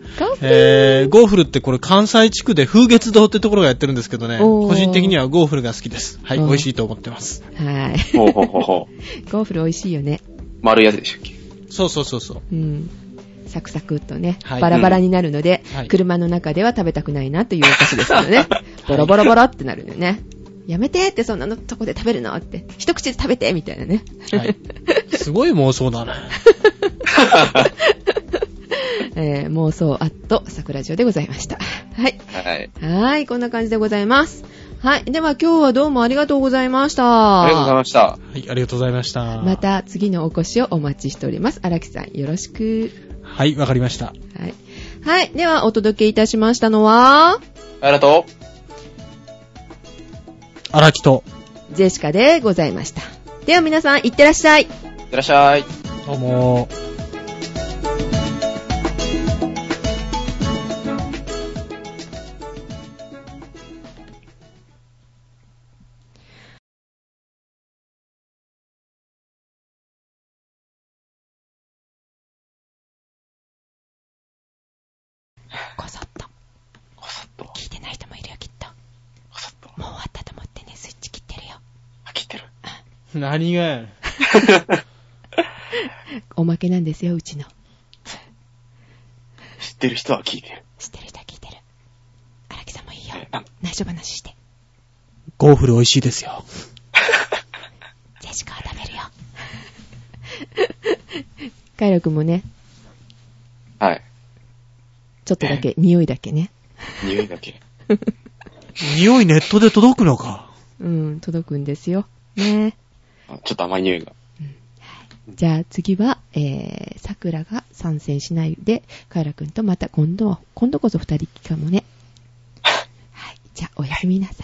えー、ゴーフルってこれ関西地区で風月堂ってところがやってるんですけどね、個人的にはゴーフルが好きです。はい、美味しいと思ってます。はい。ほうほうほうほう。ゴーフル美味しいよね。丸いやつでしたっけ？そうそうそうそう。うん。サクサクっとね、はい、バラバラになるので、うん、車の中では食べたくないなというお菓子ですけどね、はい、ボロボロボロってなるのよね。やめてって、そんなのとこで食べるのって一口で食べてみたいなね、はい、すごい妄想だね、えー、妄想アット桜城でございました。はい、はい、はい、こんな感じでございます。はい、では今日はどうもありがとうございました。ありがとうございました。はい、ありがとうございました。また次のお越しをお待ちしております。荒木さん、よろしく。はい、わかりました。はい、はい、ではお届けいたしましたのはありがとう荒木とジェシカでございました。では皆さん、いってらっしゃい。いってらっしゃい。どうも。こそっと。こそっと。聞いてない人もいるよ、きっと。こそっと。もう終わったと思って。何がやおまけなんですよ、うちの。知ってる人は聞いてる。知ってる人は聞いてる。荒木さんもいいよ。内緒話して。ゴーフル美味しいですよ。ジェシカは食べるよ。カイロ君もね。はい。ちょっとだけ、匂いだけね。匂いだけ。匂いネットで届くのか。うん、届くんですよ。ねえ。ちょっと甘い匂いが、うん、じゃあ次は、えー、桜が参戦しないでカエラくんとまた今度は今度こそ二人きかもねはい、じゃあおやすみなさい。